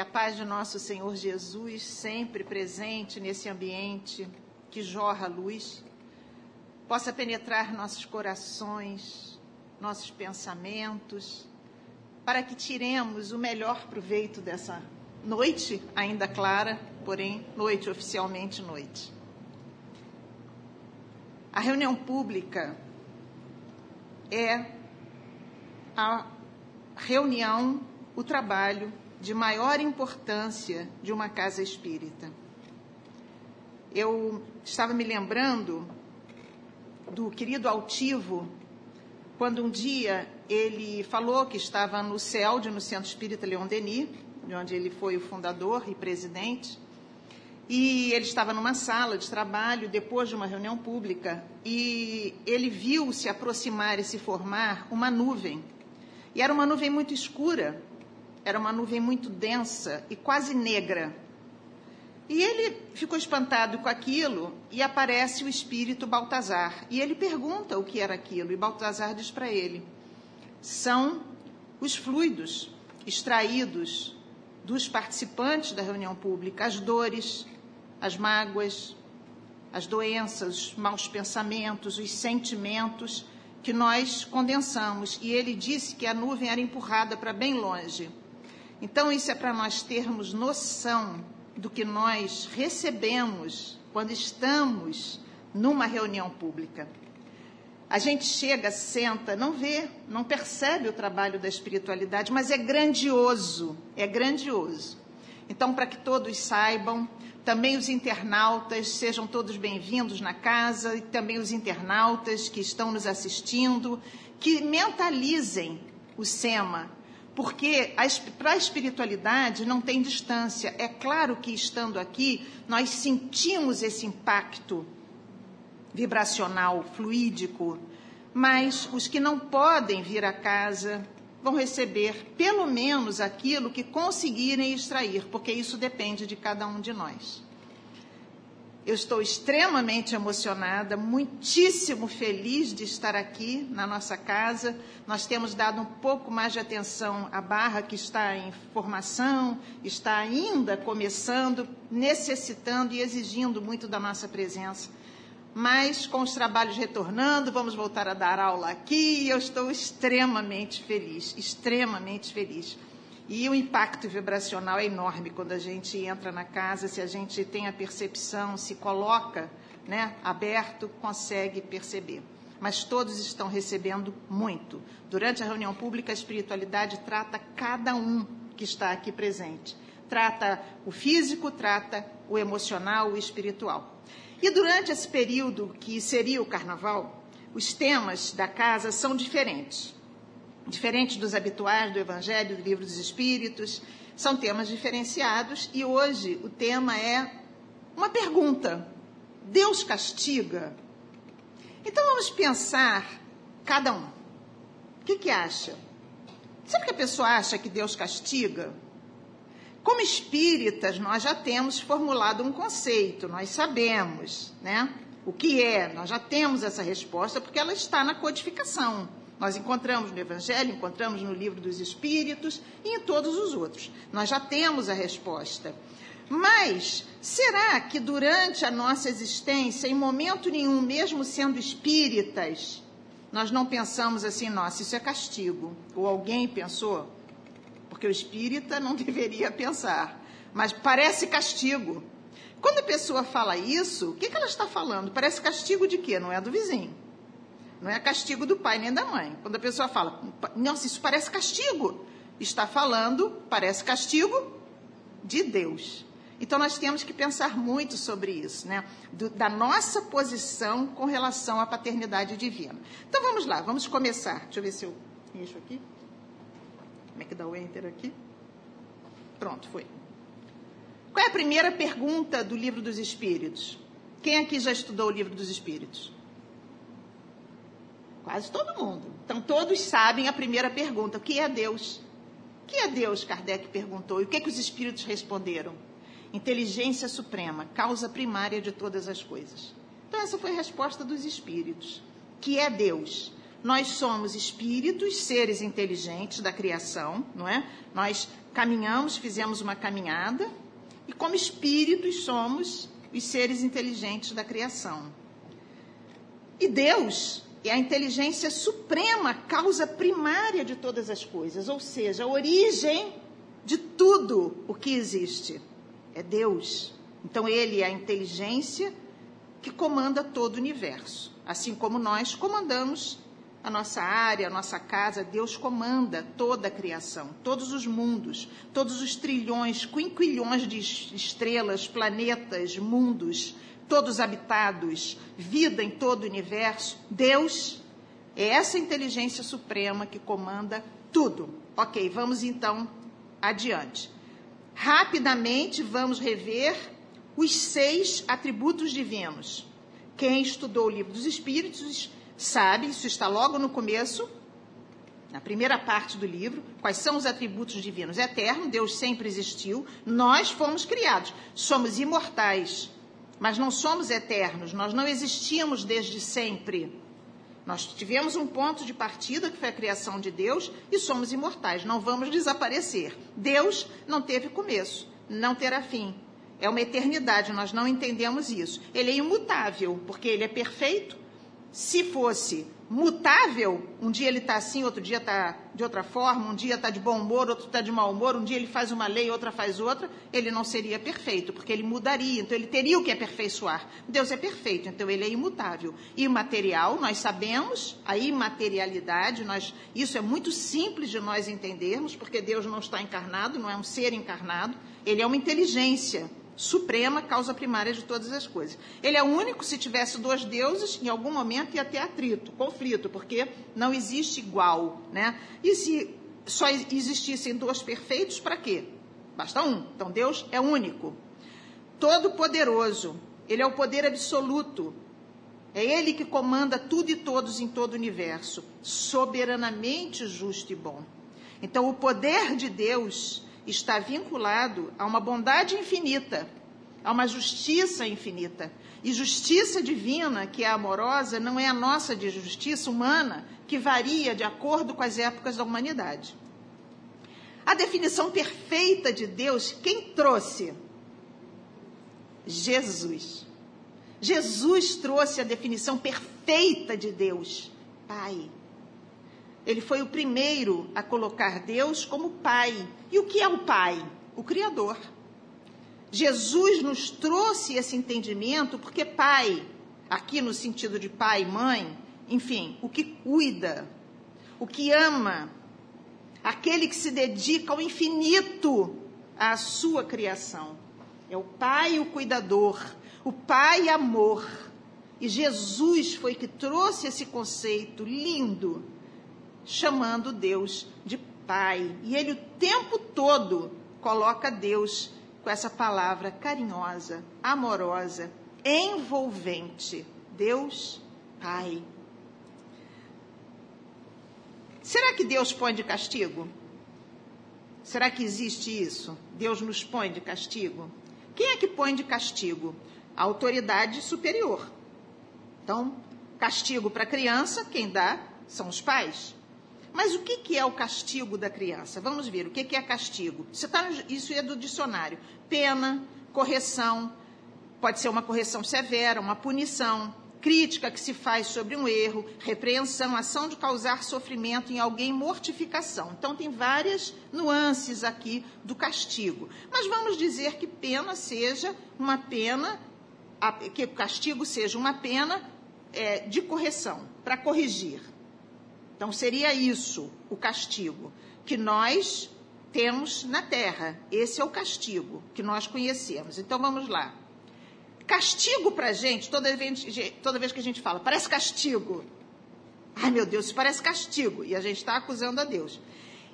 que a paz de nosso Senhor Jesus, sempre presente nesse ambiente que jorra a luz, possa penetrar nossos corações, nossos pensamentos, para que tiremos o melhor proveito dessa noite, ainda clara, porém noite, oficialmente noite. A reunião pública é a reunião, o trabalho de maior importância de uma casa espírita. Eu estava me lembrando do querido Altivo, quando um dia ele falou que estava no CELD, no Centro Espírita Leon Denis, de onde ele foi o fundador e presidente, e ele estava numa sala de trabalho, depois de uma reunião pública, e ele viu se aproximar e se formar uma nuvem. E era uma nuvem muito escura, era uma nuvem muito densa e quase negra. E ele ficou espantado com aquilo, e aparece o espírito Baltazar. E ele pergunta o que era aquilo, e Baltazar diz para ele: são os fluidos extraídos dos participantes da reunião pública, as dores, as mágoas, as doenças, os maus pensamentos, os sentimentos que nós condensamos. E ele disse que a nuvem era empurrada para bem longe. Então, isso é para nós termos noção do que nós recebemos quando estamos numa reunião pública. A gente chega, senta, não vê, não percebe o trabalho da espiritualidade, mas é grandioso, é grandioso. Então, para que todos saibam, também os internautas, sejam todos bem-vindos na casa, e também os internautas que estão nos assistindo, que mentalizem o SEMA, porque para a espiritualidade não tem distância. É claro que, estando aqui, nós sentimos esse impacto vibracional, fluídico, mas os que não podem vir à casa vão receber, pelo menos, aquilo que conseguirem extrair, porque isso depende de cada um de nós. Eu estou extremamente emocionada, muitíssimo feliz de estar aqui na nossa casa. Nós temos dado um pouco mais de atenção à Barra, que está em formação, está ainda começando, necessitando e exigindo muito da nossa presença. Mas, com os trabalhos retornando, vamos voltar a dar aula aqui, e eu estou extremamente feliz, extremamente feliz. E o impacto vibracional é enorme quando a gente entra na casa, se a gente tem a percepção, se coloca, né, aberto, consegue perceber. Mas todos estão recebendo muito. Durante a reunião pública, a espiritualidade trata cada um que está aqui presente. Trata o físico, trata o emocional, o espiritual. E durante esse período, que seria o carnaval, os temas da casa são diferentes. Diferente dos habituais do Evangelho, do Livro dos Espíritos, são temas diferenciados, e hoje o tema é uma pergunta: Deus castiga? Então vamos pensar, cada um, o que acha? Sabe que a pessoa acha que Deus castiga? Como espíritas, nós já temos formulado um conceito, nós sabemos, né, o que é, nós já temos essa resposta, porque ela está na codificação. Nós encontramos no Evangelho, encontramos no Livro dos Espíritos e em todos os outros. Nós já temos a resposta. Mas será que durante a nossa existência, em momento nenhum, mesmo sendo espíritas, nós não pensamos assim: nossa, isso é castigo? Ou alguém pensou? Porque o espírita não deveria pensar, mas parece castigo. Quando a pessoa fala isso, o que ela está falando? Parece castigo de quê? Não é do vizinho. Não é castigo do pai nem da mãe. Quando a pessoa fala: nossa, isso parece castigo, está falando, parece castigo de Deus. Então, nós temos que pensar muito sobre isso, né? Da nossa posição com relação à paternidade divina. Então, vamos lá, vamos começar. Deixa eu ver se eu encho aqui. Como é que dá o enter aqui? Pronto, foi. Qual é a primeira pergunta do Livro dos Espíritos? Quem aqui já estudou o Livro dos Espíritos? Quase todo mundo. Então, todos sabem a primeira pergunta: o que é Deus? O que é Deus? Kardec perguntou. E o que é que os espíritos responderam? Inteligência suprema, causa primária de todas as coisas. Então, essa foi a resposta dos espíritos. O que é Deus? Nós somos espíritos, seres inteligentes da criação, não é? Nós caminhamos, fizemos uma caminhada, e como espíritos somos os seres inteligentes da criação. E Deus é a inteligência suprema, a causa primária de todas as coisas, ou seja, a origem de tudo o que existe é Deus. Então, Ele é a inteligência que comanda todo o universo. Assim como nós comandamos a nossa área, a nossa casa, Deus comanda toda a criação, todos os mundos, todos os trilhões, quinquilhões de estrelas, planetas, mundos, todos habitados, vida em todo o universo. Deus é essa inteligência suprema que comanda tudo. Ok, vamos então adiante. Rapidamente vamos rever os 6 atributos divinos. Quem estudou o Livro dos Espíritos sabe, isso está logo no começo, na primeira parte do livro, quais são os atributos divinos. É eterno, Deus sempre existiu, nós fomos criados, somos imortais, mas não somos eternos, nós não existimos desde sempre. Nós tivemos um ponto de partida, que foi a criação de Deus, e somos imortais, não vamos desaparecer. Deus não teve começo, não terá fim. É uma eternidade, nós não entendemos isso. Ele é imutável, porque ele é perfeito. Se fosse mutável, um dia ele está assim, outro dia está de outra forma, um dia está de bom humor, outro está de mau humor, um dia ele faz uma lei, outra faz outra, ele não seria perfeito, porque ele mudaria, então ele teria o que aperfeiçoar. Deus é perfeito, então ele é imutável. Imaterial, nós sabemos, a imaterialidade, isso é muito simples de nós entendermos, porque Deus não está encarnado, não é um ser encarnado, ele é uma inteligência suprema, causa primária de todas as coisas. Ele é único. Se tivesse 2 deuses, em algum momento ia ter atrito, conflito, porque não existe igual, né? E se só existissem 2 perfeitos, para quê? Basta um. Então, Deus é único. Todo-poderoso. Ele é o poder absoluto. É Ele que comanda tudo e todos em todo o universo. Soberanamente justo e bom. Então, o poder de Deus está vinculado a uma bondade infinita, a uma justiça infinita. E justiça divina, que é amorosa, não é a nossa de justiça humana, que varia de acordo com as épocas da humanidade. A definição perfeita de Deus, quem trouxe? Jesus. Jesus trouxe a definição perfeita de Deus, Pai. Ele foi o primeiro a colocar Deus como Pai. E o que é o Pai? O Criador. Jesus nos trouxe esse entendimento porque Pai, aqui no sentido de pai, mãe, enfim, o que cuida, o que ama, aquele que se dedica ao infinito à sua criação. É o Pai o cuidador, o Pai amor. E Jesus foi que trouxe esse conceito lindo, chamando Deus de Pai. E ele o tempo todo coloca Deus com essa palavra carinhosa, amorosa, envolvente. Deus, Pai. Será que Deus põe de castigo? Será que existe isso? Deus nos põe de castigo? Quem é que põe de castigo? A autoridade superior. Então, castigo para a criança, quem dá são os pais. Mas o que é o castigo da criança? Vamos ver, o que é castigo? Isso é do dicionário. Pena, correção, pode ser uma correção severa, uma punição, crítica que se faz sobre um erro, repreensão, ação de causar sofrimento em alguém, mortificação. Então, tem várias nuances aqui do castigo. Mas vamos dizer que pena seja uma pena, que castigo seja uma pena de correção, para corrigir. Então, seria isso o castigo que nós temos na Terra. Esse é o castigo que nós conhecemos. Então, vamos lá. Castigo para a gente, toda vez que a gente fala, parece castigo. Ai, meu Deus, isso parece castigo. E a gente está acusando a Deus.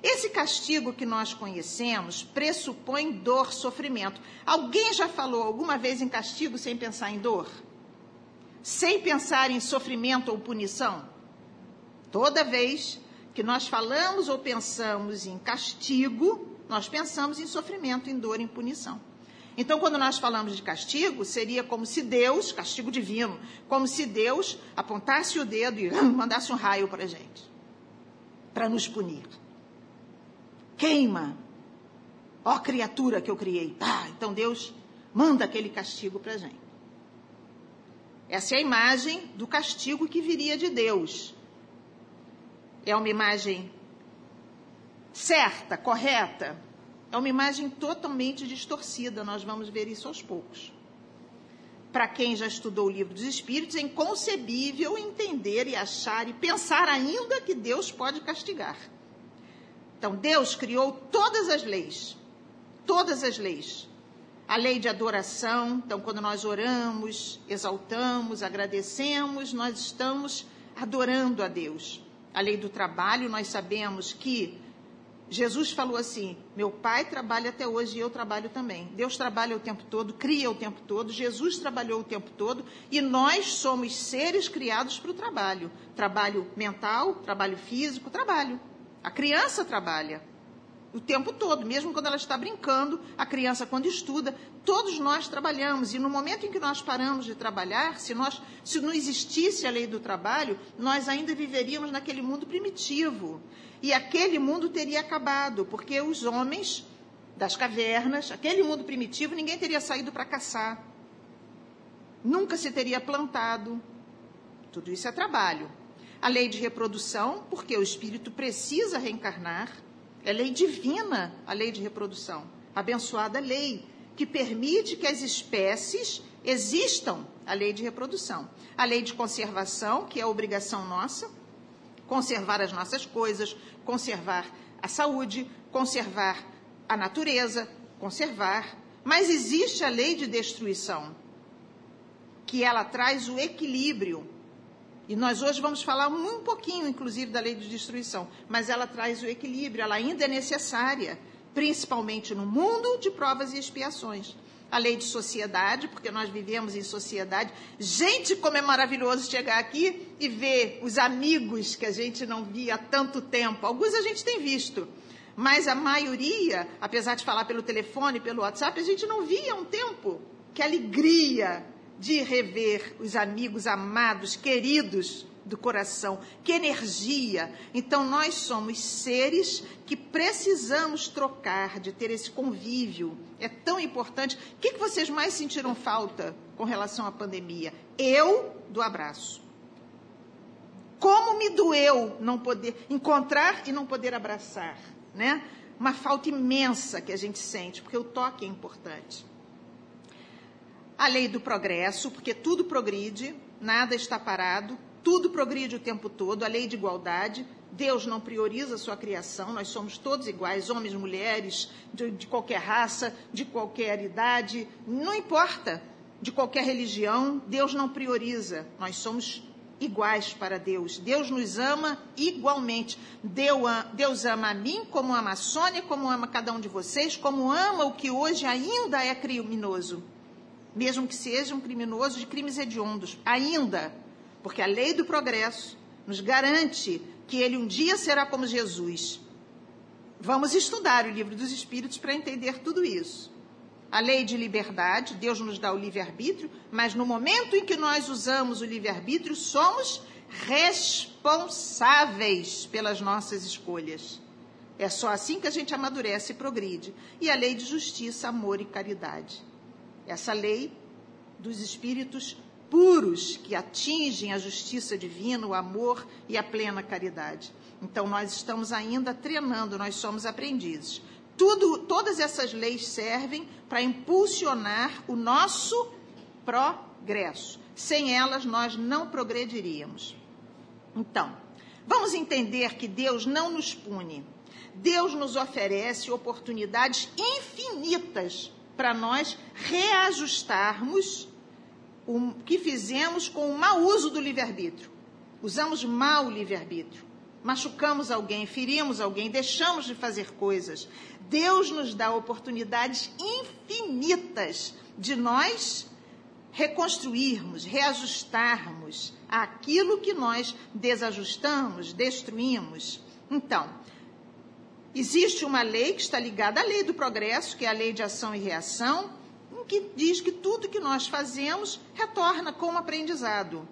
Esse castigo que nós conhecemos pressupõe dor, sofrimento. Alguém já falou alguma vez em castigo sem pensar em dor? Sem pensar em sofrimento ou punição? Toda vez que nós falamos ou pensamos em castigo, nós pensamos em sofrimento, em dor, em punição. Então, quando nós falamos de castigo, seria como se Deus, castigo divino, como se Deus apontasse o dedo e mandasse um raio para a gente, para nos punir. Queima, ó criatura que eu criei. Tá, então Deus manda aquele castigo para a gente. Essa é a imagem do castigo que viria de Deus. É uma imagem certa, correta, é uma imagem totalmente distorcida, nós vamos ver isso aos poucos. Para quem já estudou o Livro dos Espíritos, é inconcebível entender e achar e pensar ainda que Deus pode castigar. Então, Deus criou todas as leis, a lei de adoração, então, quando nós oramos, exaltamos, agradecemos, nós estamos adorando a Deus. A lei do trabalho, nós sabemos que Jesus falou assim, meu Pai trabalha até hoje e eu trabalho também. Deus trabalha o tempo todo, cria o tempo todo, Jesus trabalhou o tempo todo e nós somos seres criados para o trabalho. Trabalho mental, trabalho físico, trabalho. A criança trabalha o tempo todo, mesmo quando ela está brincando, a criança quando estuda, todos nós trabalhamos. E no momento em que nós paramos de trabalhar, se não existisse a lei do trabalho, nós ainda viveríamos naquele mundo primitivo. E aquele mundo teria acabado, porque os homens das cavernas, aquele mundo primitivo, ninguém teria saído para caçar. Nunca se teria plantado. Tudo isso é trabalho. A lei de reprodução, porque o espírito precisa reencarnar, é lei divina, a lei de reprodução, abençoada lei, que permite que as espécies existam, a lei de reprodução. A lei de conservação, que é a obrigação nossa, conservar as nossas coisas, conservar a saúde, conservar a natureza, conservar. Mas existe a lei de destruição, que ela traz o equilíbrio. E nós hoje vamos falar um pouquinho, inclusive, da lei de destruição, mas ela traz o equilíbrio, ela ainda é necessária, principalmente no mundo de provas e expiações. A lei de sociedade, porque nós vivemos em sociedade. Gente, como é maravilhoso chegar aqui e ver os amigos que a gente não via há tanto tempo. Alguns a gente tem visto, mas a maioria, apesar de falar pelo telefone, pelo WhatsApp, a gente não via há um tempo. Que alegria de rever os amigos amados, queridos do coração, que energia! Então, nós somos seres que precisamos trocar, de ter esse convívio, é tão importante. O que vocês mais sentiram falta com relação à pandemia? Eu, do abraço. Como me doeu não poder encontrar e não poder abraçar, né? Uma falta imensa que a gente sente, porque o toque é importante. A lei do progresso, porque tudo progride, nada está parado, tudo progride o tempo todo, a lei de igualdade, Deus não prioriza a sua criação, nós somos todos iguais, homens, mulheres, de qualquer raça, de qualquer idade, não importa, de qualquer religião, Deus não prioriza, nós somos iguais para Deus, Deus nos ama igualmente, Deus ama a mim como ama a Sônia, como ama cada um de vocês, como ama o que hoje ainda é criminoso. Mesmo que seja um criminoso de crimes hediondos, ainda, porque a lei do progresso nos garante que ele um dia será como Jesus. Vamos estudar o Livro dos Espíritos para entender tudo isso. A lei de liberdade, Deus nos dá o livre-arbítrio, mas no momento em que nós usamos o livre-arbítrio, somos responsáveis pelas nossas escolhas. É só assim que a gente amadurece e progride. E a lei de justiça, amor e caridade. Essa lei dos espíritos puros que atingem a justiça divina, o amor e a plena caridade. Então, nós estamos ainda treinando, nós somos aprendizes. Todas essas leis servem para impulsionar o nosso progresso. Sem elas, nós não progrediríamos. Então, vamos entender que Deus não nos pune. Deus nos oferece oportunidades infinitas para nós reajustarmos o que fizemos com o mau uso do livre-arbítrio. Usamos mal o livre-arbítrio, machucamos alguém, ferimos alguém, deixamos de fazer coisas. Deus nos dá oportunidades infinitas de nós reconstruirmos, reajustarmos aquilo que nós desajustamos, destruímos. Então, existe uma lei que está ligada à lei do progresso, que é a lei de ação e reação, que diz que tudo que nós fazemos retorna como aprendizado.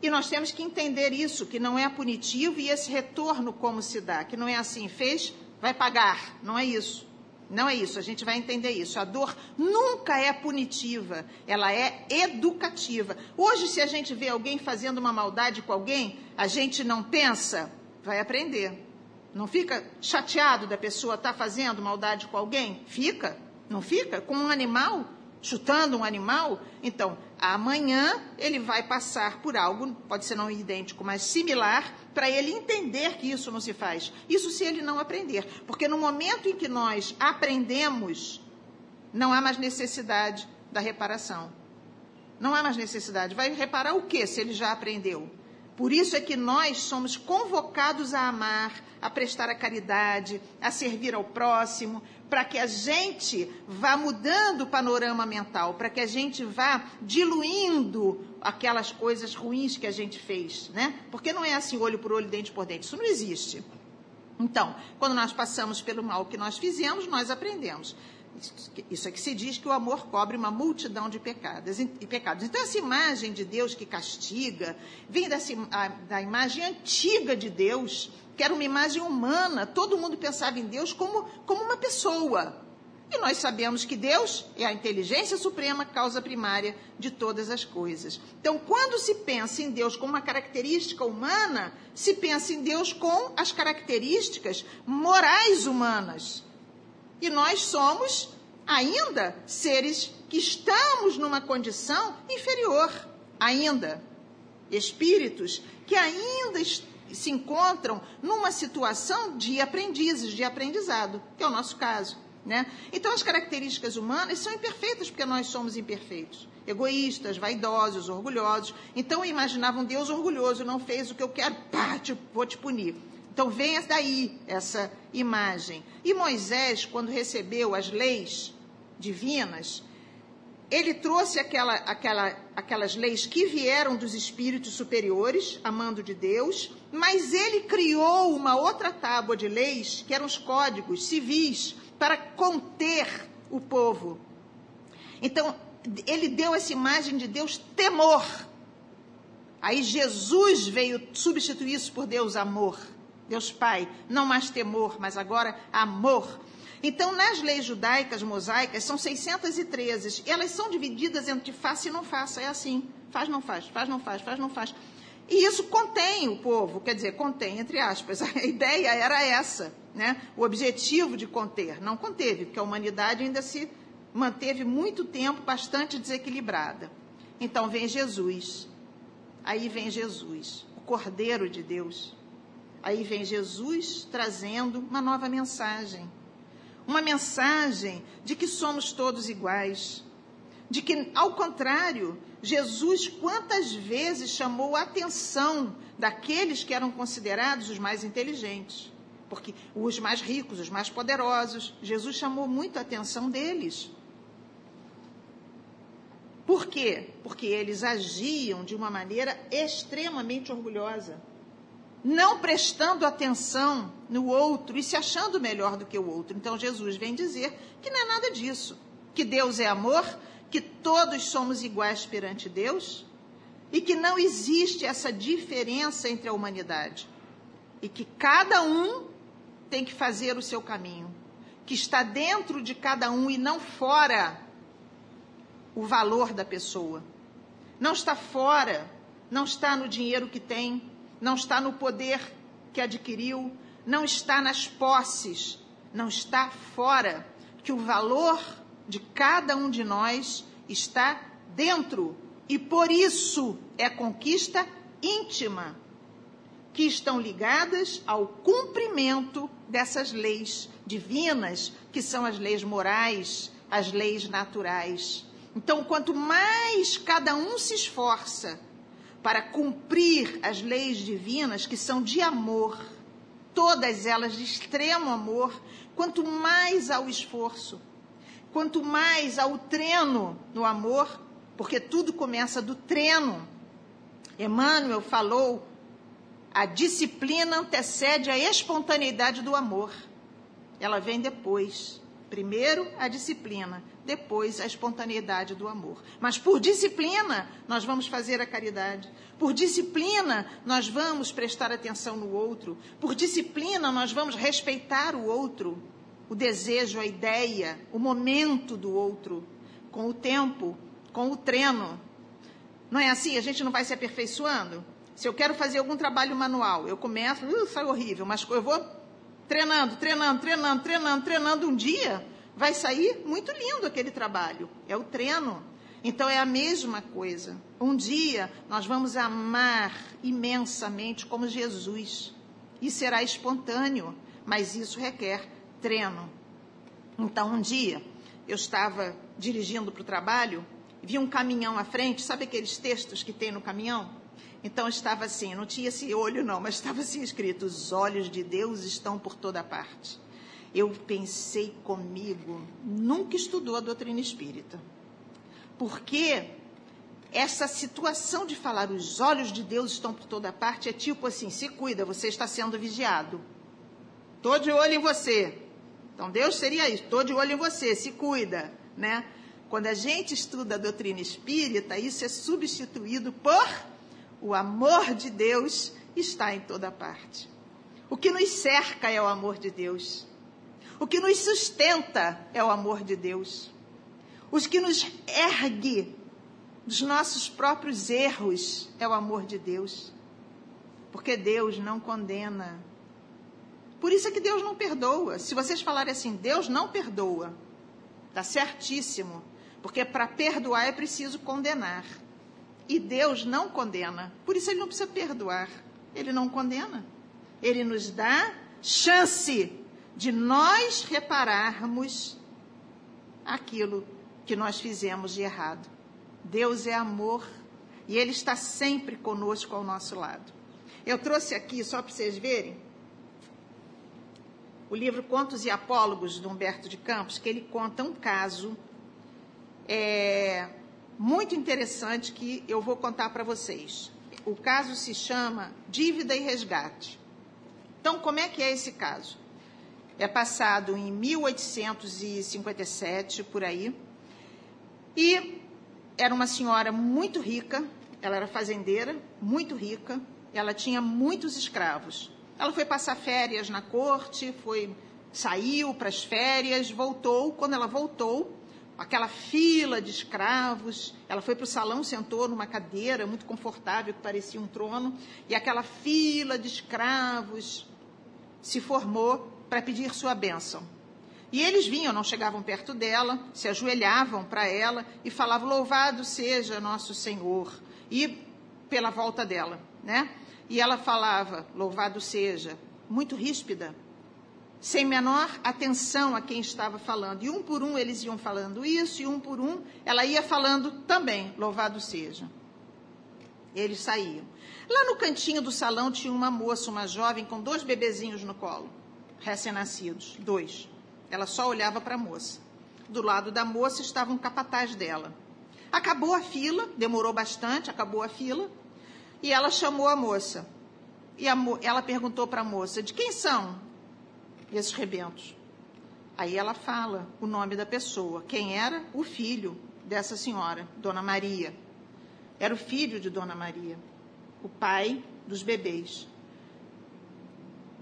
E nós temos que entender isso, que não é punitivo, e esse retorno como se dá, que não é assim, fez, vai pagar, não é isso. Não é isso, a gente vai entender isso. A dor nunca é punitiva, ela é educativa. Hoje, se a gente vê alguém fazendo uma maldade com alguém, a gente não pensa, vai aprender. Não fica chateado da pessoa estar fazendo maldade com alguém? Fica, não fica? Com um animal, chutando um animal? Então, amanhã ele vai passar por algo, pode ser não idêntico, mas similar, para ele entender que isso não se faz. Isso se ele não aprender. Porque no momento em que nós aprendemos, não há mais necessidade da reparação. Não há mais necessidade. Vai reparar o quê se ele já aprendeu? Por isso é que nós somos convocados a amar, a prestar a caridade, a servir ao próximo, para que a gente vá mudando o panorama mental, para que a gente vá diluindo aquelas coisas ruins que a gente fez, né? Porque não é assim, olho por olho, dente por dente, isso não existe. Então, quando nós passamos pelo mal que nós fizemos, nós aprendemos. Isso é que se diz que o amor cobre uma multidão de pecados. Então, essa imagem de Deus que castiga vem da imagem antiga de Deus, que era uma imagem humana. Todo mundo pensava em Deus como uma pessoa. E nós sabemos que Deus é a inteligência suprema, causa primária de todas as coisas. Então, quando se pensa em Deus como uma característica humana, se pensa em Deus com as características morais humanas. E nós somos, ainda, seres que estamos numa condição inferior, ainda. Espíritos que ainda se encontram numa situação de aprendizes, de aprendizado, que é o nosso caso, né? Então, as características humanas são imperfeitas, porque nós somos imperfeitos. Egoístas, vaidosos, orgulhosos. Então, eu imaginava um Deus orgulhoso, não fez o que eu quero, pá, vou te punir. Então, vem daí essa imagem. E Moisés, quando recebeu as leis divinas, ele trouxe aquelas leis que vieram dos espíritos superiores, a mando de Deus, mas ele criou uma outra tábua de leis, que eram os códigos civis, para conter o povo. Então, ele deu essa imagem de Deus temor. Aí Jesus veio substituir isso por Deus amor. Deus Pai, não mais temor, mas agora amor. Então, nas leis judaicas, mosaicas, são 613. Elas são divididas entre faça e não faça. É assim, faz, não faz, faz, não faz, faz, não faz. E isso contém o povo, quer dizer, contém, entre aspas. A ideia era essa, né? O objetivo de conter. Não conteve, porque a humanidade ainda se manteve muito tempo bastante desequilibrada. Então, vem Jesus. Aí vem Jesus, o Cordeiro de Deus. Aí vem Jesus trazendo uma nova mensagem. Uma mensagem de que somos todos iguais. De que, ao contrário, Jesus quantas vezes chamou a atenção daqueles que eram considerados os mais inteligentes. Porque os mais ricos, os mais poderosos, Jesus chamou muito a atenção deles. Por quê? Porque eles agiam de uma maneira extremamente orgulhosa. Não prestando atenção no outro e se achando melhor do que o outro. Então, Jesus vem dizer que não é nada disso, que Deus é amor, que todos somos iguais perante Deus e que não existe essa diferença entre a humanidade e que cada um tem que fazer o seu caminho, que está dentro de cada um e não fora o valor da pessoa. Não está fora, não está no dinheiro que tem, não está no poder que adquiriu, não está nas posses, não está fora, que o valor de cada um de nós está dentro e por isso é conquista íntima, que estão ligadas ao cumprimento dessas leis divinas, que são as leis morais, as leis naturais. Então, quanto mais cada um se esforça para cumprir as leis divinas, que são de amor, todas elas de extremo amor, quanto mais ao esforço, quanto mais ao treino no amor, porque tudo começa do treino. Emmanuel falou, a disciplina antecede a espontaneidade do amor. Ela vem depois. Primeiro, a disciplina, depois a espontaneidade do amor. Mas por disciplina, nós vamos fazer a caridade. Por disciplina, nós vamos prestar atenção no outro. Por disciplina, nós vamos respeitar o outro, o desejo, a ideia, o momento do outro, com o tempo, com o treino. Não é assim? A gente não vai se aperfeiçoando? Se eu quero fazer algum trabalho manual, eu começo, sai horrível, mas eu vou... Treinando, um dia vai sair muito lindo aquele trabalho. É o treino. Então, é a mesma coisa. Um dia, nós vamos amar imensamente como Jesus. E será espontâneo, mas isso requer treino. Então, um dia, eu estava dirigindo para o trabalho, vi um caminhão à frente, sabe aqueles textos que tem no caminhão? Então, estava assim, não tinha esse olho não, mas estava assim escrito, os olhos de Deus estão por toda parte. Eu pensei comigo, nunca estudou a doutrina espírita. Porque essa situação de falar, os olhos de Deus estão por toda parte, é tipo assim, se cuida, você está sendo vigiado. Estou de olho em você. Então, Deus seria isso, estou de olho em você, se cuida, né? Quando a gente estuda a doutrina espírita, isso é substituído por... O amor de Deus está em toda parte. O que nos cerca é o amor de Deus. O que nos sustenta é o amor de Deus. O que nos ergue dos nossos próprios erros é o amor de Deus. Porque Deus não condena. Por isso é que Deus não perdoa. Se vocês falarem assim, Deus não perdoa, está certíssimo. Porque para perdoar é preciso condenar. E Deus não condena. Por isso Ele não precisa perdoar. Ele não condena. Ele nos dá chance de nós repararmos aquilo que nós fizemos de errado. Deus é amor. E Ele está sempre conosco ao nosso lado. Eu trouxe aqui, só para vocês verem, o livro Contos e Apólogos, de Humberto de Campos, que ele conta um caso... muito interessante que eu vou contar para vocês. O caso se chama Dívida e Resgate. Então, como é que é esse caso? É passado em 1857, por aí, e era uma senhora muito rica, ela era fazendeira, muito rica, ela tinha muitos escravos. Ela foi passar férias na corte, saiu para as férias, voltou, quando ela voltou, aquela fila de escravos, ela foi para o salão, sentou numa cadeira muito confortável, que parecia um trono, e aquela fila de escravos se formou para pedir sua bênção. E eles vinham, não chegavam perto dela, se ajoelhavam para ela e falavam, louvado seja nosso Senhor, e pela volta dela, né? E ela falava, louvado seja, muito ríspida, sem menor atenção a quem estava falando. E um por um eles iam falando isso, e um por um ela ia falando também, louvado seja. Eles saíam. Lá no cantinho do salão tinha uma moça, uma jovem, com 2 bebezinhos no colo, recém-nascidos, 2. Ela só olhava para a moça. Do lado da moça estava um capataz dela. Acabou a fila, demorou bastante, acabou a fila, e ela chamou a moça. E ela perguntou para a moça, de quem são esses rebentos? Aí ela fala o nome da pessoa. Quem era? O filho dessa senhora, Dona Maria. Era o filho de Dona Maria, o pai dos bebês.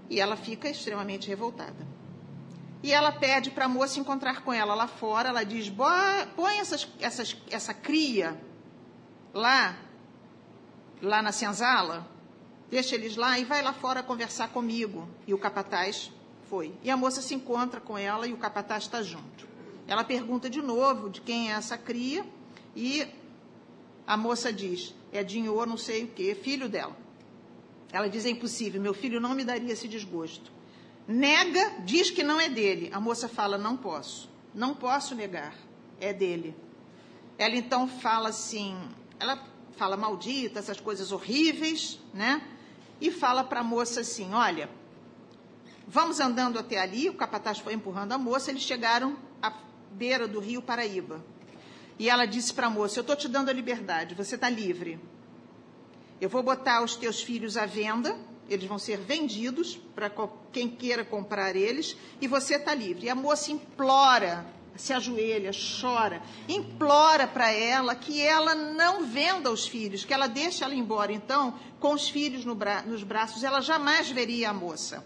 E ela fica extremamente revoltada. E ela pede para a moça encontrar com ela lá fora. Ela diz, põe essa cria lá na senzala, deixa eles lá e vai lá fora conversar comigo. E o capataz... foi. E a moça se encontra com ela e o capataz está junto. Ela pergunta de novo de quem é essa cria e a moça diz, é Dinho, não sei o quê, filho dela. Ela diz, é impossível, meu filho não me daria esse desgosto. Nega, diz que não é dele. A moça fala, não posso negar, é dele. Ela então fala assim, ela fala maldita, essas coisas horríveis, né? E fala para a moça assim, olha... Vamos andando até ali, o capataz foi empurrando a moça, eles chegaram à beira do rio Paraíba. E ela disse para a moça, eu estou te dando a liberdade, você está livre. Eu vou botar os teus filhos à venda, Eles vão ser vendidos para quem queira comprar eles e você está livre. E a moça implora, se ajoelha, chora, implora para ela que ela não venda os filhos, que ela deixe ela embora. Então, com os filhos nos braços, ela jamais veria a moça.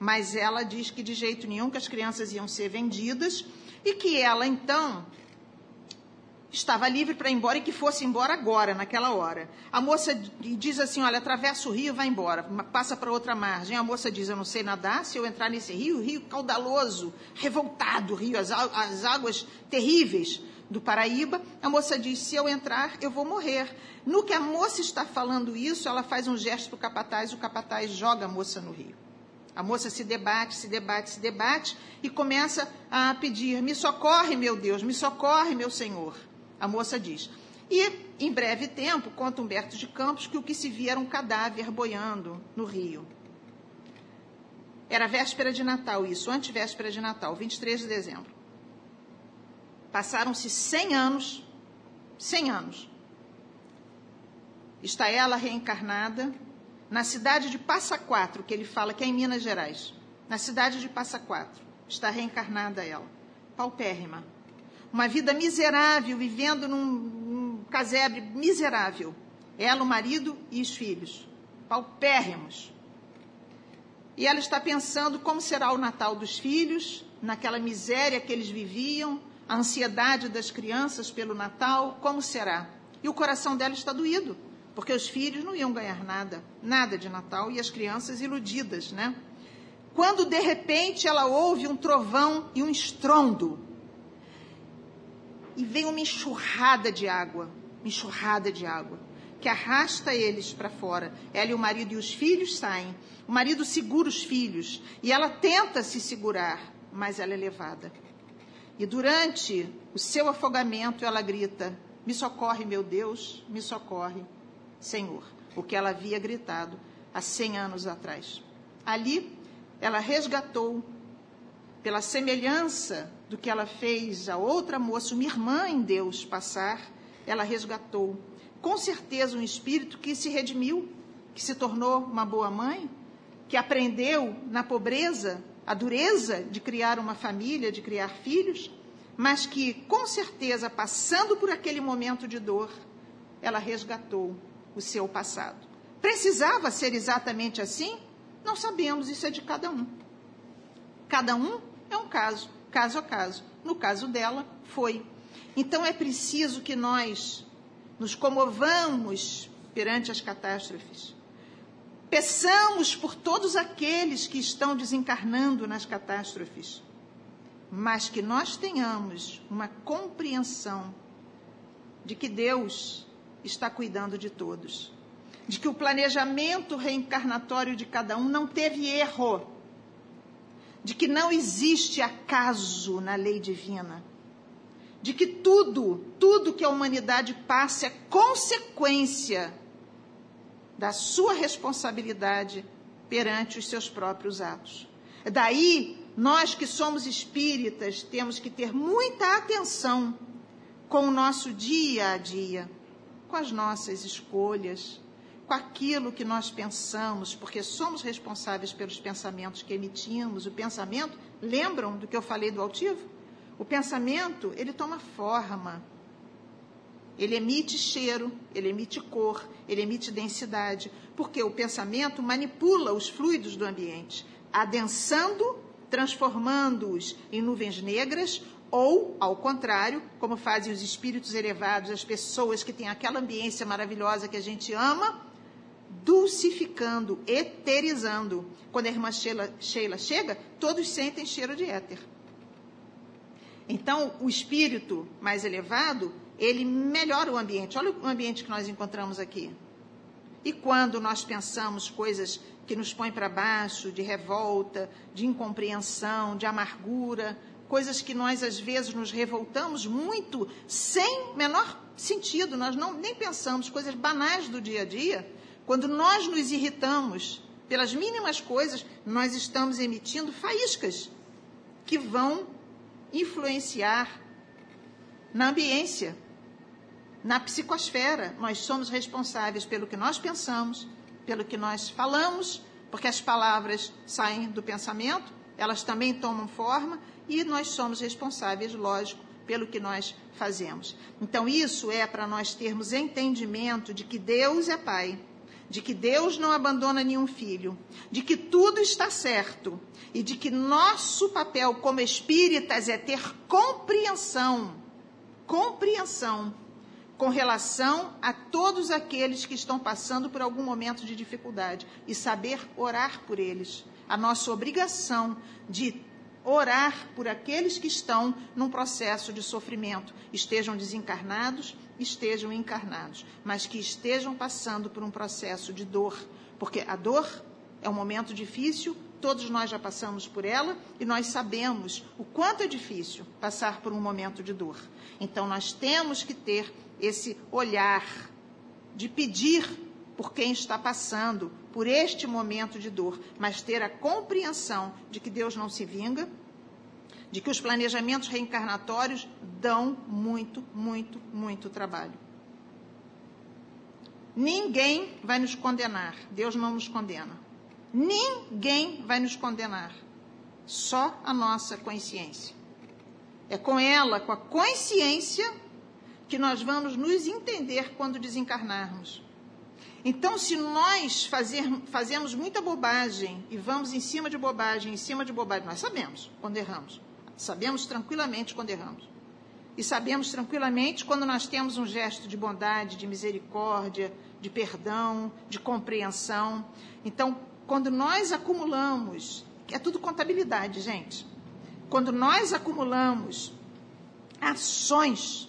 Mas ela diz que de jeito nenhum que as crianças iam ser vendidas e que ela, então, estava livre para ir embora e que fosse embora agora, naquela hora. A moça diz assim, olha, atravessa o rio e vai embora, passa para outra margem. A moça diz, eu não sei nadar, se eu entrar nesse rio caudaloso, revoltado, rio, as águas terríveis do Paraíba. A moça diz, se eu entrar, eu vou morrer. No que a moça está falando isso, ela faz um gesto para o capataz joga a moça no rio. A moça se debate e começa a pedir, me socorre, meu Deus, me socorre, meu Senhor. A moça diz. E, em breve tempo, conta Humberto de Campos que o que se via era um cadáver boiando no rio. Era véspera de Natal isso, antevéspera de Natal, 23 de dezembro. Passaram-se 100 anos. Está ela reencarnada na cidade de Passa Quatro, que ele fala que é em Minas Gerais. Na cidade de Passa Quatro, está reencarnada ela, paupérrima. Uma vida miserável, vivendo num casebre miserável. Ela, o marido e os filhos, paupérrimos. E ela está pensando como será o Natal dos filhos, naquela miséria que eles viviam, a ansiedade das crianças pelo Natal, como será? E o coração dela está doído, porque os filhos não iam ganhar nada de Natal, e as crianças iludidas, né? Quando, de repente, ela ouve um trovão e um estrondo, e vem uma enxurrada de água, que arrasta eles para fora. Ela e o marido e os filhos saem. O marido segura os filhos, e ela tenta se segurar, mas ela é levada. E durante o seu afogamento, ela grita, me socorre, meu Deus, me socorre, Senhor. O que ela havia gritado há 100 anos atrás. Ali, ela resgatou, pela semelhança do que ela fez a outra moça, uma irmã em Deus passar, ela resgatou. Com certeza um espírito que se redimiu, que se tornou uma boa mãe, que aprendeu na pobreza a dureza de criar uma família, de criar filhos, mas que, com certeza, passando por aquele momento de dor, ela resgatou o seu passado. Precisava ser exatamente assim? Não sabemos, isso é de cada um. Cada um é um caso. Caso a caso. No caso dela, foi. Então, é preciso que nós nos comovamos perante as catástrofes. Peçamos por todos aqueles que estão desencarnando nas catástrofes, mas que nós tenhamos uma compreensão de que Deus está cuidando de todos, de que o planejamento reencarnatório de cada um não teve erro, de que não existe acaso na lei divina, de que tudo que a humanidade passa é consequência da sua responsabilidade perante os seus próprios atos. Daí, nós que somos espíritas, temos que ter muita atenção com o nosso dia a dia, com as nossas escolhas, com aquilo que nós pensamos, porque somos responsáveis pelos pensamentos que emitimos. O pensamento, lembram do que eu falei do altivo? O pensamento, ele toma forma, ele emite cheiro, ele emite cor, ele emite densidade, porque o pensamento manipula os fluidos do ambiente, adensando, transformando-os em nuvens negras, ou, ao contrário, como fazem os espíritos elevados, as pessoas que têm aquela ambiência maravilhosa que a gente ama, dulcificando, eterizando. Quando a irmã Sheila chega, todos sentem cheiro de éter. Então, o espírito mais elevado, ele melhora o ambiente. Olha o ambiente que nós encontramos aqui. E quando nós pensamos coisas que nos põem para baixo, de revolta, de incompreensão, de amargura, coisas que nós, às vezes, nos revoltamos muito, sem menor sentido, nós nem pensamos, coisas banais do dia a dia. Quando nós nos irritamos pelas mínimas coisas, nós estamos emitindo faíscas que vão influenciar na ambiência, na psicosfera. Nós somos responsáveis pelo que nós pensamos, pelo que nós falamos, porque as palavras saem do pensamento, elas também tomam forma e nós somos responsáveis, lógico, pelo que nós fazemos. Então, isso é para nós termos entendimento de que Deus é Pai, de que Deus não abandona nenhum filho, de que tudo está certo e de que nosso papel como espíritas é ter compreensão com relação a todos aqueles que estão passando por algum momento de dificuldade e saber orar por eles. A nossa obrigação de orar por aqueles que estão num processo de sofrimento, estejam desencarnados, estejam encarnados, mas que estejam passando por um processo de dor, porque a dor é um momento difícil, todos nós já passamos por ela e nós sabemos o quanto é difícil passar por um momento de dor. Então, nós temos que ter esse olhar de pedir por quem está passando por este momento de dor, mas ter a compreensão de que Deus não se vinga, de que os planejamentos reencarnatórios dão muito trabalho. Ninguém vai nos condenar. Deus não nos condena. Ninguém vai nos condenar. Só a nossa consciência. É com ela, com a consciência, que nós vamos nos entender quando desencarnarmos. Então, se nós fazemos muita bobagem e vamos em cima de bobagem, nós sabemos quando erramos. Sabemos tranquilamente quando erramos. E sabemos tranquilamente quando nós temos um gesto de bondade, de misericórdia, de perdão, de compreensão. Então, quando nós acumulamos, é tudo contabilidade, gente. Quando nós acumulamos ações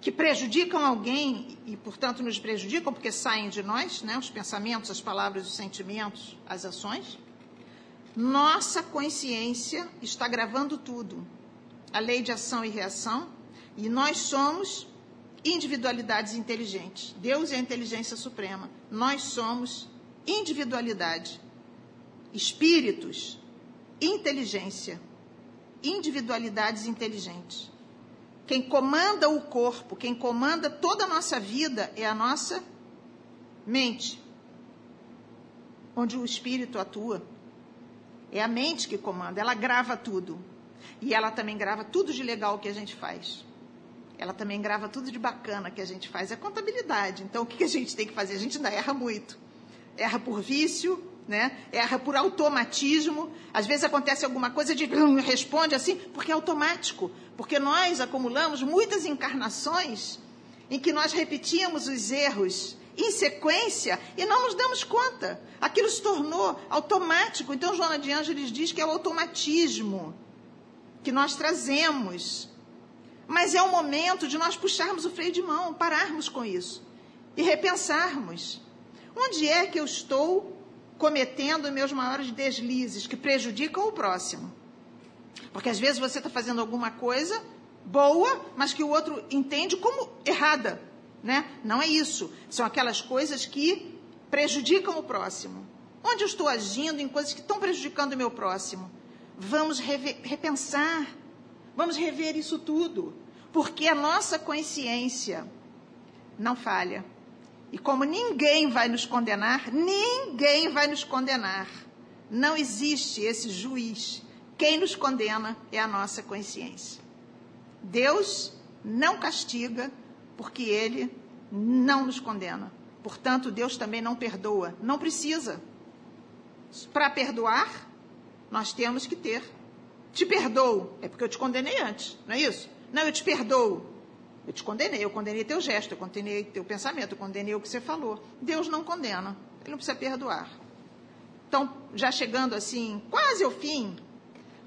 que prejudicam alguém e, portanto, nos prejudicam porque saem de nós, né? Os pensamentos, as palavras, os sentimentos, as ações, nossa consciência está gravando tudo. A lei de ação e reação, e nós somos individualidades inteligentes. Deus é a inteligência suprema. Nós somos individualidade, espíritos, inteligência, individualidades inteligentes. Quem comanda o corpo, quem comanda toda a nossa vida é a nossa mente, onde o espírito atua. É a mente que comanda, ela grava tudo. E ela também grava tudo de legal que a gente faz. Ela também grava tudo de bacana que a gente faz. É contabilidade. Então, o que a gente tem que fazer? A gente ainda erra muito. Erra por vício, né? Erra por automatismo. Às vezes acontece alguma coisa de responde assim, porque é automático. Porque nós acumulamos muitas encarnações em que nós repetíamos os erros em sequência e não nos damos conta. Aquilo se tornou automático. Então, João de Ângelis diz que é o automatismo que nós trazemos, mas é o momento de nós puxarmos o freio de mão, pararmos com isso e repensarmos. Onde é que eu estou cometendo meus maiores deslizes que prejudicam o próximo? Porque às vezes você está fazendo alguma coisa boa, mas que o outro entende como errada, né? Não é isso, são aquelas coisas que prejudicam o próximo. Onde eu estou agindo em coisas que estão prejudicando o meu próximo? Vamos repensar, vamos rever isso tudo, porque a nossa consciência não falha. E como ninguém vai nos condenar, não existe esse juiz. Quem nos condena é a nossa consciência. Deus não castiga, porque Ele não nos condena. Portanto, Deus também não perdoa, não precisa. Para perdoar, nós temos que ter. Te perdoo. É porque eu te condenei antes, não é isso? Não, eu te perdoo. Eu te condenei. Eu condenei teu gesto, eu condenei teu pensamento, eu condenei o que você falou. Deus não condena. Ele não precisa perdoar. Então, já chegando assim, quase ao fim,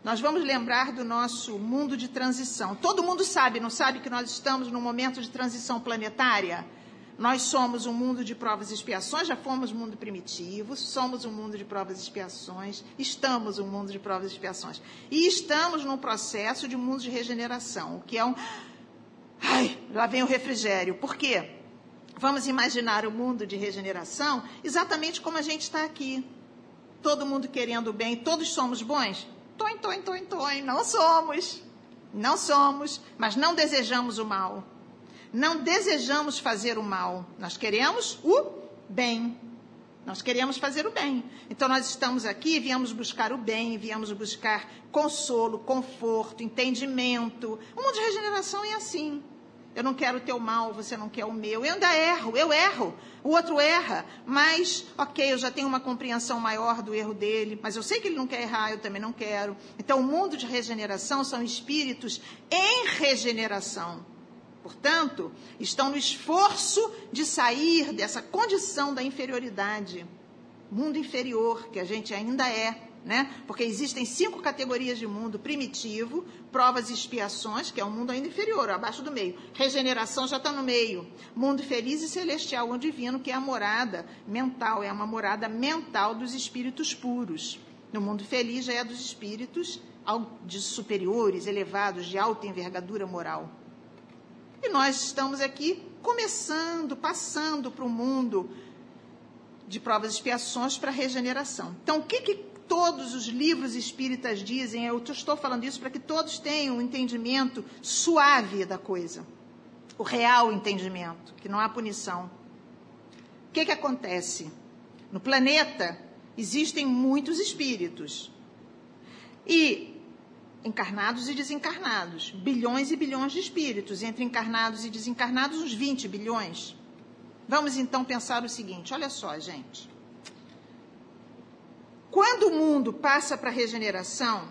nós vamos lembrar do nosso mundo de transição. Todo mundo sabe, não sabe, que nós estamos num momento de transição planetária? Nós somos um mundo de provas e expiações, já fomos um mundo primitivo, somos um mundo de provas e expiações, estamos um mundo de provas e expiações. E estamos num processo de mundo de regeneração, o que é um... Ai, lá vem o refrigério. Por quê? Vamos imaginar o mundo de regeneração exatamente como a gente está aqui. Todo mundo querendo o bem, todos somos bons? Toim, não somos, mas não desejamos o mal. Não desejamos fazer o mal, nós queremos o bem. Nós queremos fazer o bem. Então, nós estamos aqui, viemos buscar o bem, viemos buscar consolo, conforto, entendimento. O mundo de regeneração é assim. Eu não quero o teu mal, você não quer o meu. Eu ainda erro, eu erro. O outro erra, mas, ok, eu já tenho uma compreensão maior do erro dele, mas eu sei que ele não quer errar, eu também não quero. Então, o mundo de regeneração são espíritos em regeneração. Portanto, estão no esforço de sair dessa condição da inferioridade, mundo inferior, que a gente ainda é, né? Porque existem 5 categorias de mundo: primitivo, provas e expiações, que é um mundo ainda inferior, abaixo do meio, regeneração já está no meio, mundo feliz e celestial, ou divino, que é a morada mental, é uma morada mental dos espíritos puros. No mundo feliz já é dos espíritos de superiores, elevados, de alta envergadura moral. E nós estamos aqui começando, passando para o mundo de provas e expiações para a regeneração. Então, o que todos os livros espíritas dizem? Eu estou falando isso para que todos tenham um entendimento suave da coisa. O real entendimento, que não há punição. O que acontece? No planeta existem muitos espíritos. E encarnados e desencarnados, bilhões e bilhões de espíritos, entre encarnados e desencarnados, uns 20 bilhões. Vamos então pensar o seguinte, olha só, gente. Quando o mundo passa para a regeneração,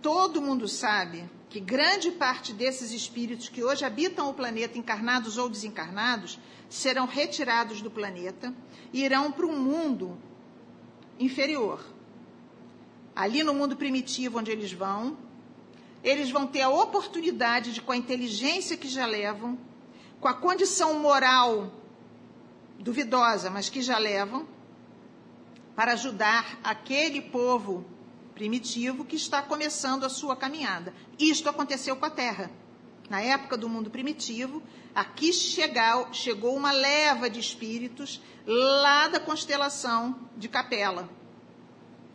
todo mundo sabe que grande parte desses espíritos que hoje habitam o planeta, encarnados ou desencarnados, serão retirados do planeta e irão para um mundo inferior. Ali no mundo primitivo, onde eles vão ter a oportunidade de, com a inteligência que já levam, com a condição moral duvidosa, mas que já levam, para ajudar aquele povo primitivo que está começando a sua caminhada. Isto aconteceu com a Terra. Na época do mundo primitivo, aqui chegou uma leva de espíritos lá da constelação de Capela.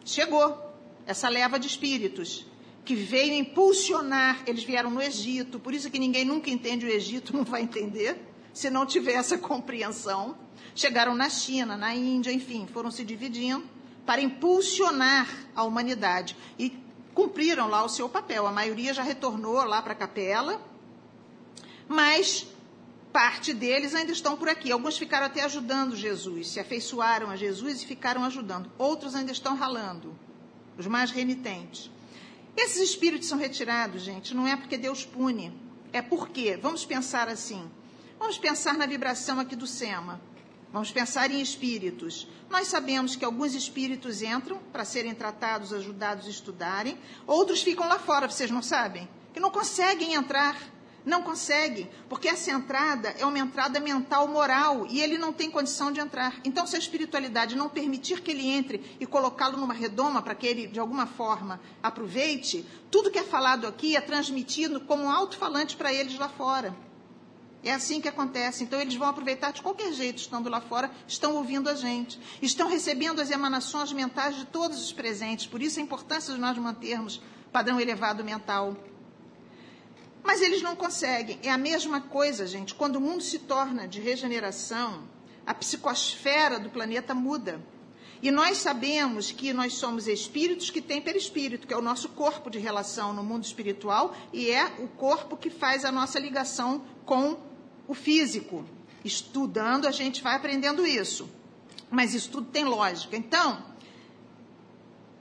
Chegou essa leva de espíritos que veio impulsionar, eles vieram no Egito, por isso que ninguém nunca entende o Egito, não vai entender, se não tiver essa compreensão. Chegaram na China, na Índia, enfim, foram se dividindo para impulsionar a humanidade. E cumpriram lá o seu papel, a maioria já retornou lá para a Capela, mas parte deles ainda estão por aqui. Alguns ficaram até ajudando Jesus, se afeiçoaram a Jesus e ficaram ajudando. Outros ainda estão ralando, os mais renitentes. Esses espíritos são retirados, gente, não é porque Deus pune, é porque, vamos pensar assim, vamos pensar na vibração aqui do SEMA, vamos pensar em espíritos. Nós sabemos que alguns espíritos entram para serem tratados, ajudados, estudarem, outros ficam lá fora, vocês não sabem? Que não conseguem entrar, não conseguem, porque essa entrada é uma entrada mental, moral, e ele não tem condição de entrar. Então, se a espiritualidade não permitir que ele entre e colocá-lo numa redoma para que ele, de alguma forma, aproveite, tudo que é falado aqui é transmitido como um alto-falante para eles lá fora. É assim que acontece. Então, eles vão aproveitar de qualquer jeito, estando lá fora, estão ouvindo a gente, estão recebendo as emanações mentais de todos os presentes. Por isso, a importância de nós mantermos padrão elevado mental. Mas eles não conseguem. É a mesma coisa, gente. Quando o mundo se torna de regeneração, a psicosfera do planeta muda. E nós sabemos que nós somos espíritos que têm perispírito, que é o nosso corpo de relação no mundo espiritual, e é o corpo que faz a nossa ligação com o físico. Estudando, a gente vai aprendendo isso. Mas isso tudo tem lógica. Então,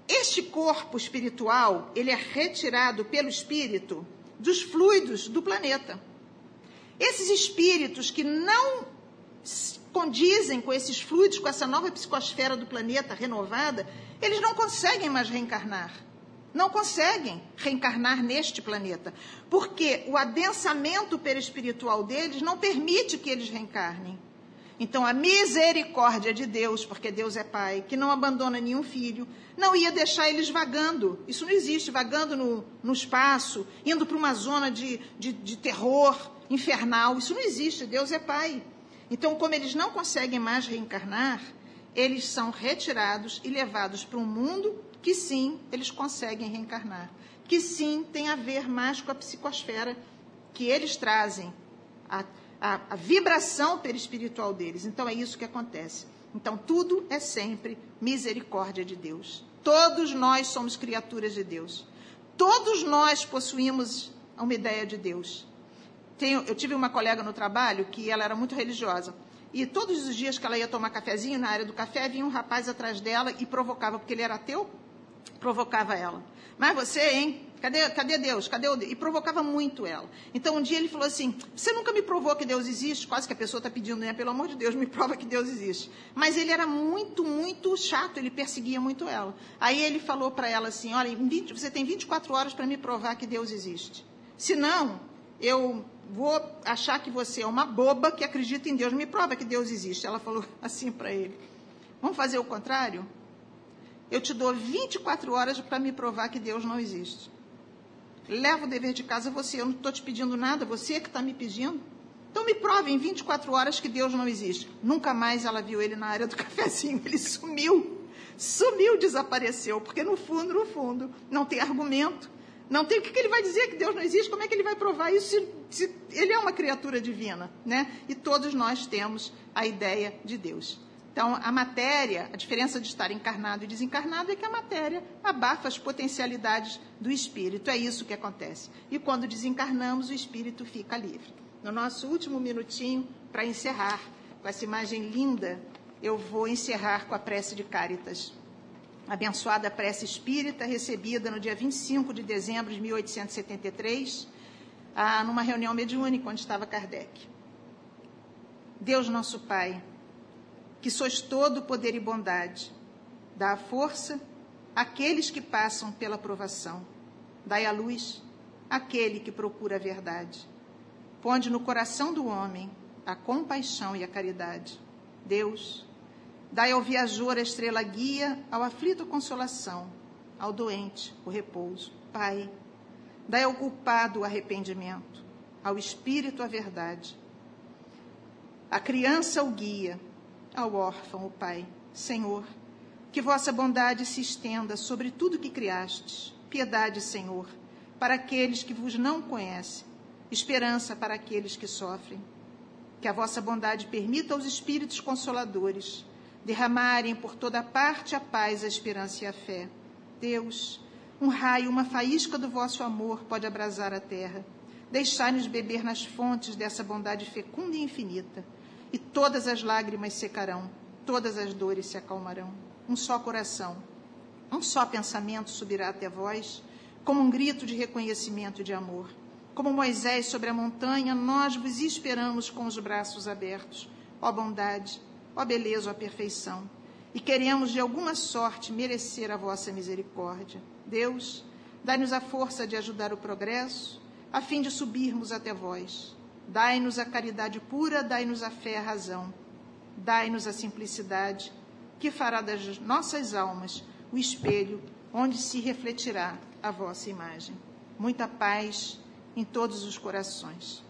este corpo espiritual, ele é retirado pelo espírito dos fluidos do planeta. Esses espíritos que não condizem com esses fluidos, com essa nova psicosfera do planeta renovada, eles não conseguem mais reencarnar. Não conseguem reencarnar neste planeta, porque o adensamento perispiritual deles não permite que eles reencarnem. Então, a misericórdia de Deus, porque Deus é Pai, que não abandona nenhum filho, não ia deixar eles vagando. Isso não existe, vagando no espaço, indo para uma zona de terror infernal. Isso não existe, Deus é Pai. Então, como eles não conseguem mais reencarnar, eles são retirados e levados para um mundo que, sim, eles conseguem reencarnar. Que, sim, tem a ver mais com a psicosfera que eles trazem, a vibração perispiritual deles. Então, é isso que acontece. Então, tudo é sempre misericórdia de Deus. Todos nós somos criaturas de Deus. Todos nós possuímos uma ideia de Deus. Eu tive uma colega no trabalho que ela era muito religiosa. E todos os dias que ela ia tomar cafezinho, na área do café, vinha um rapaz atrás dela e provocava, porque ele era ateu, provocava ela. Mas você, hein? Cadê Deus? Cadê o Deus? E provocava muito ela. Então, um dia ele falou assim, você nunca me provou que Deus existe? Quase que a pessoa está pedindo, né? Pelo amor de Deus, me prova que Deus existe. Mas ele era muito, muito chato, ele perseguia muito ela. Aí ele falou para ela assim, olha, você tem 24 horas para me provar que Deus existe. Senão, eu vou achar que você é uma boba que acredita em Deus, me prova que Deus existe. Ela falou assim para ele, vamos fazer o contrário? Eu te dou 24 horas para me provar que Deus não existe. Leva o dever de casa a você, eu não estou te pedindo nada, você que está me pedindo. Então me prove em 24 horas que Deus não existe. Nunca mais ela viu ele na área do cafezinho, ele sumiu, desapareceu, porque no fundo, não tem argumento. Não tem, o que ele vai dizer que Deus não existe? Como é que ele vai provar isso se ele é uma criatura divina, né? E todos nós temos a ideia de Deus. Então, a matéria, a diferença de estar encarnado e desencarnado é que a matéria abafa as potencialidades do espírito. É isso que acontece. E quando desencarnamos, o espírito fica livre. No nosso último minutinho, para encerrar com essa imagem linda, eu vou encerrar com a prece de Caritas. Abençoada prece espírita, recebida no dia 25 de dezembro de 1873, numa reunião mediúnica onde estava Kardec. Deus nosso Pai, que sois todo poder e bondade, dá a força àqueles que passam pela provação, dai a luz àquele que procura a verdade, ponde no coração do homem a compaixão e a caridade. Deus, dai ao viajor a estrela guia, ao aflito a consolação, ao doente o repouso. Pai, dai ao culpado o arrependimento, ao espírito a verdade. A criança o guia, ao órfão o pai. Senhor, que vossa bondade se estenda sobre tudo que criastes. Piedade, Senhor, para aqueles que vos não conhecem. Esperança para aqueles que sofrem. Que a vossa bondade permita aos espíritos consoladores derramarem por toda parte a paz, a esperança e a fé. Deus, um raio, uma faísca do vosso amor pode abrasar a terra. Deixai-nos beber nas fontes dessa bondade fecunda e infinita, e todas as lágrimas secarão, todas as dores se acalmarão. Um só coração, um só pensamento subirá até vós, como um grito de reconhecimento e de amor. Como Moisés sobre a montanha, nós vos esperamos com os braços abertos. Ó bondade, ó beleza, ó perfeição, e queremos de alguma sorte merecer a vossa misericórdia. Deus, dai-nos a força de ajudar o progresso, a fim de subirmos até vós. Dai-nos a caridade pura, dai-nos a fé e a razão, dai-nos a simplicidade, que fará das nossas almas o espelho onde se refletirá a vossa imagem. Muita paz em todos os corações.